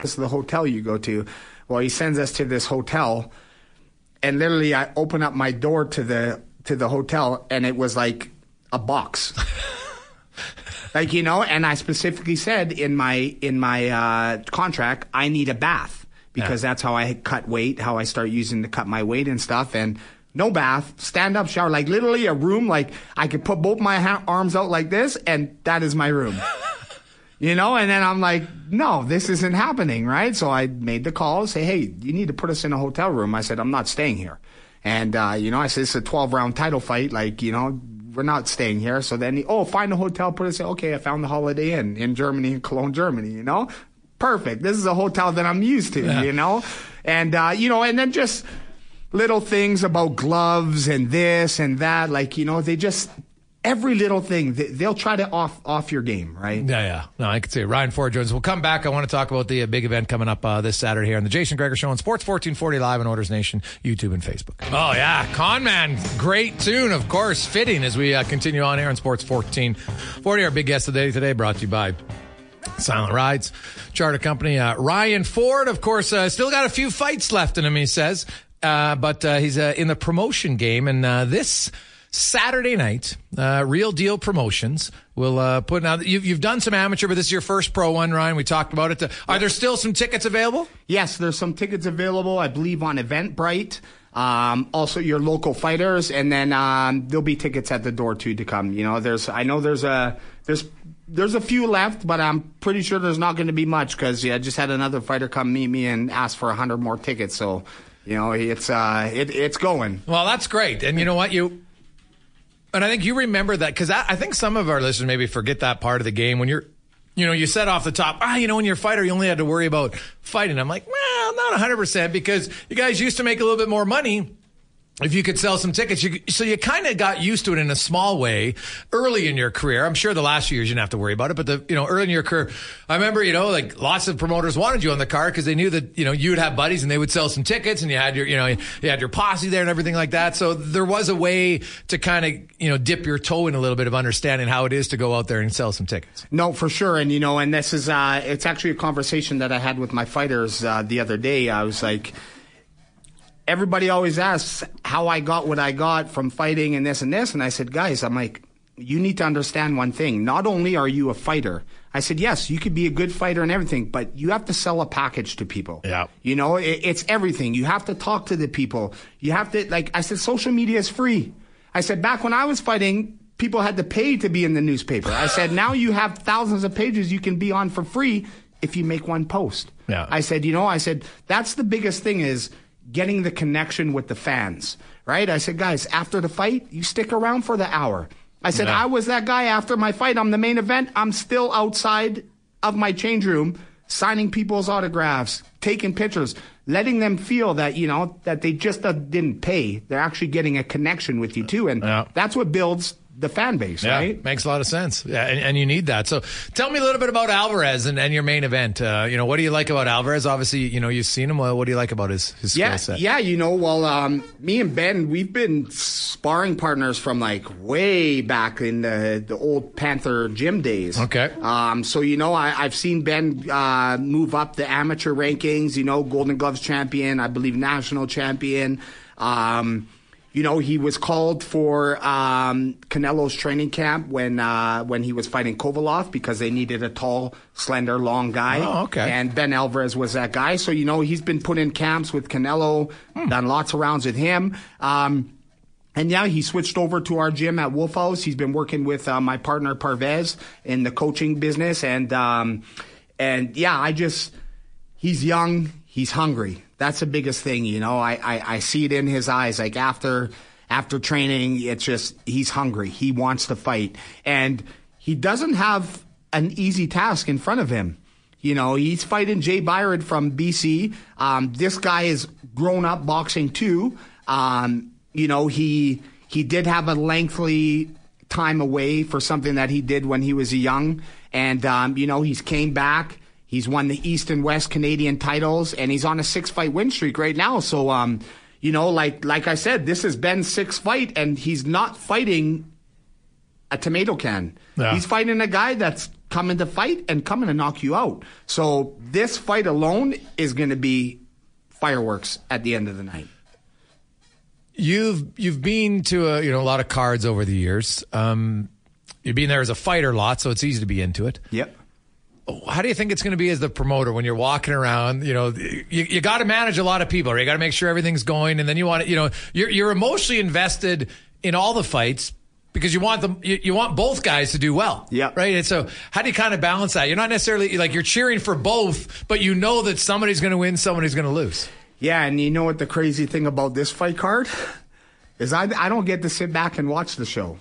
This is the hotel you go to. Well, he sends us to this hotel, and literally I open up my door to the to the hotel, and it was like a box. Like, you know, and I specifically said in my in my uh, contract, I need a bath, because yeah. That's how I cut weight, how I start using to cut my weight and stuff. And no bath, stand up shower, like literally a room, like I could put both my ha- arms out like this, and that is my room. You know, and then I'm like, no, this isn't happening, right? So I made the call, say, hey, you need to put us in a hotel room. I said, I'm not staying here. And, uh, you know, I said, it's a twelve-round title fight. Like, you know, we're not staying here. So then, he, oh, find a hotel, put us in. Okay, I found the Holiday Inn in Germany, in Cologne, Germany, you know? Perfect. This is a hotel that I'm used to, yeah. You know? And, uh, you know, and then just little things about gloves and this and that. Like, you know, they just... Every little thing, they'll try to off off your game, right? Yeah, yeah. No, I can see it. Ryan Ford Jones. We'll come back. I want to talk about the big event coming up uh, this Saturday here on the Jason Gregor Show on Sports fourteen forty Live on Oilers Nation, YouTube, and Facebook. Oh, yeah. Con Man. Great tune, of course. Fitting as we uh, continue on here on Sports fourteen forty. Our big guest of the day today brought to you by Silent Rides Charter Company. Uh, Ryan Ford, of course, uh, still got a few fights left in him, he says. Uh, but uh, he's uh, in the promotion game, and uh, this... Saturday night, uh, Real Deal Promotions will uh, put out. You've, you've done some amateur, but this is your first pro one, Ryan. We talked about it. Are there still some tickets available? Yes, there's some tickets available, I believe, on Eventbrite. Um, also, your local fighters, and then um, there'll be tickets at the door too to come. You know, there's. I know there's a there's there's a few left, but I'm pretty sure there's not going to be much, because yeah, I just had another fighter come meet me and ask for a hundred more tickets. So, you know, it's uh, it it's going. Well, that's great, and you know what you. And I think you remember that, because I, I think some of our listeners maybe forget that part of the game. When you're, you know, you said off the top, ah, you know, when you're a fighter, you only had to worry about fighting. I'm like, well, not one hundred percent, because you guys used to make a little bit more money if you could sell some tickets. You, so you kind of got used to it in a small way early in your career. I'm sure the last few years you didn't have to worry about it, but the, you know, early in your career, I remember, you know, like lots of promoters wanted you on the card because they knew that, you know, you'd have buddies and they would sell some tickets, and you had your, you know, you had your posse there and everything like that. So there was a way to kind of, you know, dip your toe in a little bit of understanding how it is to go out there and sell some tickets. No, for sure. And, you know, and this is, uh, it's actually a conversation that I had with my fighters, uh, the other day. I was like, everybody always asks how I got what I got from fighting and this and this. And I said, guys, I'm like, you need to understand one thing. Not only are you a fighter, I said, yes, you could be a good fighter and everything, but you have to sell a package to people. Yeah. You know, it, it's everything. You have to talk to the people. You have to, like I said, social media is free. I said, back when I was fighting, people had to pay to be in the newspaper. I said, now you have thousands of pages you can be on for free if you make one post. Yeah. I said, you know, I said, that's the biggest thing is getting the connection with the fans, right? I said, guys, after the fight, you stick around for the hour. I said, yeah. I was that guy after my fight. I'm the main event. I'm still outside of my change room signing people's autographs, taking pictures, letting them feel that, you know, that they just uh, didn't pay. They're actually getting a connection with you, too. And yeah. that's what builds the fan base, yeah, right? Makes a lot of sense. Yeah, and, and you need that. So tell me a little bit about Alvarez and, and your main event. Uh, you know, what do you like about Alvarez? Obviously, you know, you've seen him. Well, what do you like about his, his yeah, skill set? Yeah, you know, well, um, me and Ben, we've been sparring partners from like way back in the, the old Panther gym days. Okay. Um, so, you know, I, I've seen Ben uh, move up the amateur rankings, you know, Golden Gloves champion, I believe national champion. Um You know, he was called for um, Canelo's training camp when uh, when he was fighting Kovalov because they needed a tall, slender, long guy. Oh, okay. And Ben Alvarez was that guy. So, you know, he's been put in camps with Canelo, hmm. done lots of rounds with him. Um, and now he switched over to our gym at Wolf House. He's been working with uh, my partner Parvez in the coaching business. And, um, and yeah, I just, he's young, he's hungry. That's the biggest thing, you know. I, I, I see it in his eyes. Like after after training, it's just he's hungry. He wants to fight. And he doesn't have an easy task in front of him. You know, he's fighting Jay Byrd from B C. Um, this guy is grown up boxing too. Um, you know, he he did have a lengthy time away for something that he did when he was young. And, um, you know, he's came back. He's won the East and West Canadian titles, and he's on a six-fight win streak right now. So, um, you know, like like I said, this is Ben's sixth fight, and he's not fighting a tomato can. Yeah. He's fighting a guy that's coming to fight and coming to knock you out. So this fight alone is going to be fireworks at the end of the night. You've you've been to a, you know a lot of cards over the years. Um, you've been there as a fighter a lot, so it's easy to be into it. Yep. How do you think it's going to be as the promoter when you're walking around? You know, you, you got to manage a lot of people. Right? You got to make sure everything's going, and then you want to, you know, you're you're emotionally invested in all the fights because you want them, you, you want both guys to do well. Yeah. Right. And so, how do you kind of balance that? You're not necessarily like you're cheering for both, but you know that somebody's going to win, somebody's going to lose. Yeah, and you know what the crazy thing about this fight card is? I I don't get to sit back and watch the show.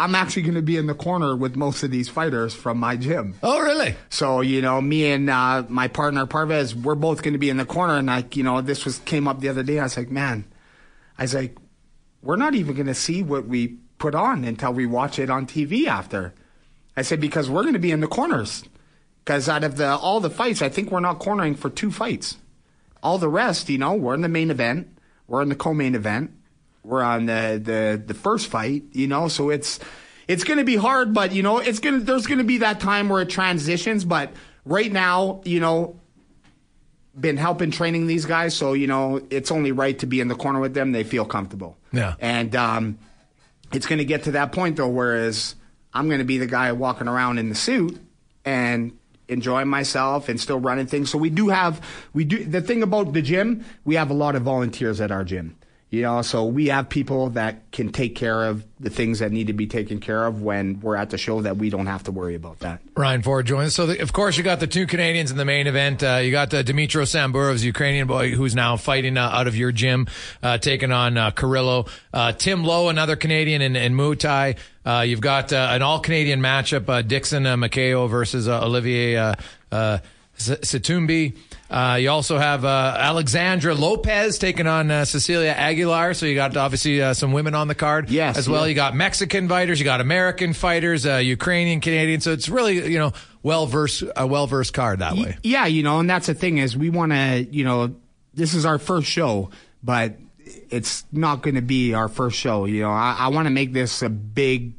I'm actually going to be in the corner with most of these fighters from my gym. Oh, really? So, you know, me and uh, my partner Parvez, we're both going to be in the corner. And, like, you know, this was came up the other day. I was like, man, I was like, we're not even going to see what we put on until we watch it on T V after. I said, because we're going to be in the corners. Because out of the all the fights, I think we're not cornering for two fights. All the rest, you know, we're in the main event. We're in the co-main event. We're on the, the, the first fight, you know, so it's it's going to be hard, but, you know, it's gonna there's going to be that time where it transitions. But right now, you know, been helping training these guys. So, you know, it's only right to be in the corner with them. They feel comfortable. Yeah. And um, it's going to get to that point, though, whereas I'm going to be the guy walking around in the suit and enjoying myself and still running things. So we do have we do the thing about the gym. We have a lot of volunteers at our gym. You know, so we have people that can take care of the things that need to be taken care of when we're at the show that we don't have to worry about that. Ryan Ford joins us. So, the, of course, you got the two Canadians in the main event. Uh, you got the Dmytro Samburov's Ukrainian boy who's now fighting uh, out of your gym, uh, taking on uh, Carrillo. Uh, Tim Low, another Canadian in, in Muay Thai. Uh, you've got uh, an all-Canadian matchup, uh, Dixon uh, Makeo versus uh, Olivier uh, uh, Satumbi. Uh, you also have uh, Alexandra Lopez taking on uh, Cecilia Aguilar. So you got obviously uh, some women on the card yes, as well. Yeah. You got Mexican fighters, you got American fighters, uh, Ukrainian, Canadian. So it's really, you know, well versed, a well versed card that way. Yeah, you know, and that's the thing is we want to, you know, this is our first show, but it's not going to be our first show. You know, I, I want to make this a big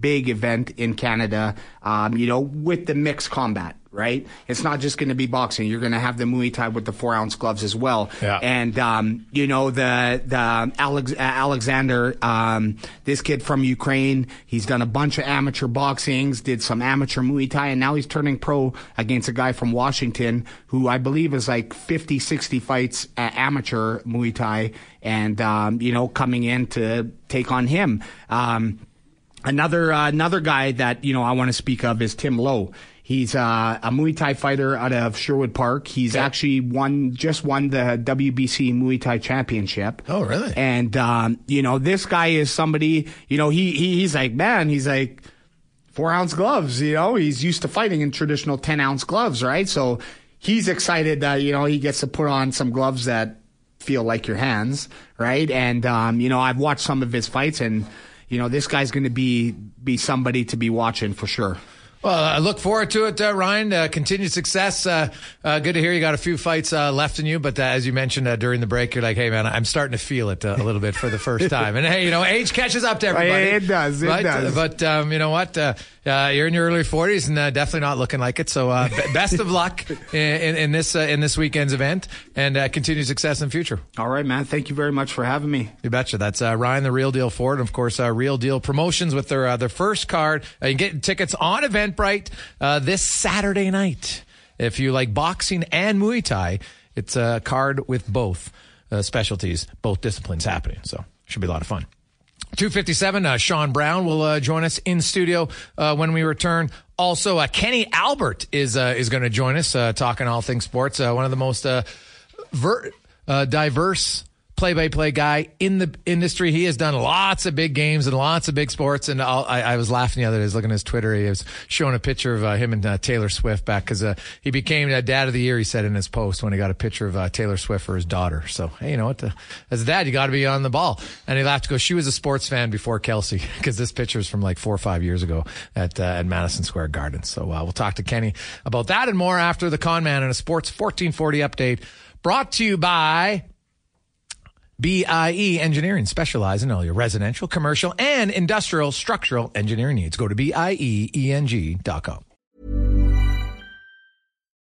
big event in Canada, um, you know, with the mixed combat, right? It's not just going to be boxing. You're going to have the Muay Thai with the four ounce gloves as well. Yeah. And, um, you know, the, the Alex, uh, Alexander, um, this kid from Ukraine, he's done a bunch of amateur boxings, did some amateur Muay Thai, and now he's turning pro against a guy from Washington who I believe is like fifty, sixty fights at amateur Muay Thai and, um, you know, coming in to take on him. Um, another, uh, another guy that, you know, I want to speak of is Tim Low. He's uh, a Muay Thai fighter out of Sherwood Park. He's yeah. actually won just won the W B C Muay Thai Championship. Oh, really? And um, you know, this guy is somebody. You know, he, he he's like man. He's like four ounce gloves. You know, he's used to fighting in traditional ten ounce gloves, right? So he's excited that you know he gets to put on some gloves that feel like your hands, right? And um, you know, I've watched some of his fights, and you know, this guy's going to be be somebody to be watching for sure. Well, I look forward to it, uh, Ryan. Uh, continued success. Uh, uh, good to hear you got a few fights uh, left in you. But uh, as you mentioned uh, during the break, you're like, hey, man, I'm starting to feel it uh, a little bit for the first time. And, hey, you know, age catches up to everybody. It does. It right? does. But um, you know what? Uh, uh, you're in your early forties and uh, definitely not looking like it. So uh, b- best of luck in, in, in, this, uh, in this weekend's event and uh, continued success in the future. All right, man. Thank you very much for having me. You betcha. That's uh, Ryan, the Real Deal Ford. And, of course, uh, Real Deal Promotions with their, uh, their first card. Uh, you can get tickets on event. Bright uh, this Saturday night. If you like boxing and Muay Thai, it's a card with both uh, specialties, both disciplines happening. So should be a lot of fun. two fifty-seven, uh, Sean Brown will uh, join us in studio uh, when we return. Also, uh, Kenny Albert is uh, is going to join us uh, talking all things sports. Uh, one of the most uh, ver- uh, diverse play-by-play guy in the industry. He has done lots of big games and lots of big sports. And I'll, I, I was laughing the other day. I was looking at his Twitter. He was showing a picture of uh, him and uh, Taylor Swift back because uh, he became uh, dad of the year, he said in his post, when he got a picture of uh, Taylor Swift for his daughter. So, hey, you know what? The, as a dad, you got to be on the ball. And he laughed to go, she was a sports fan before Kelsey, because this picture is from like four or five years ago at, uh, at Madison Square Garden. So uh, we'll talk to Kenny about that and more after the Con Man and a Sports fourteen forty update brought to you by B I E Engineering. Specialize in all your residential, commercial, and industrial structural engineering needs. Go to B I E E N G dot com.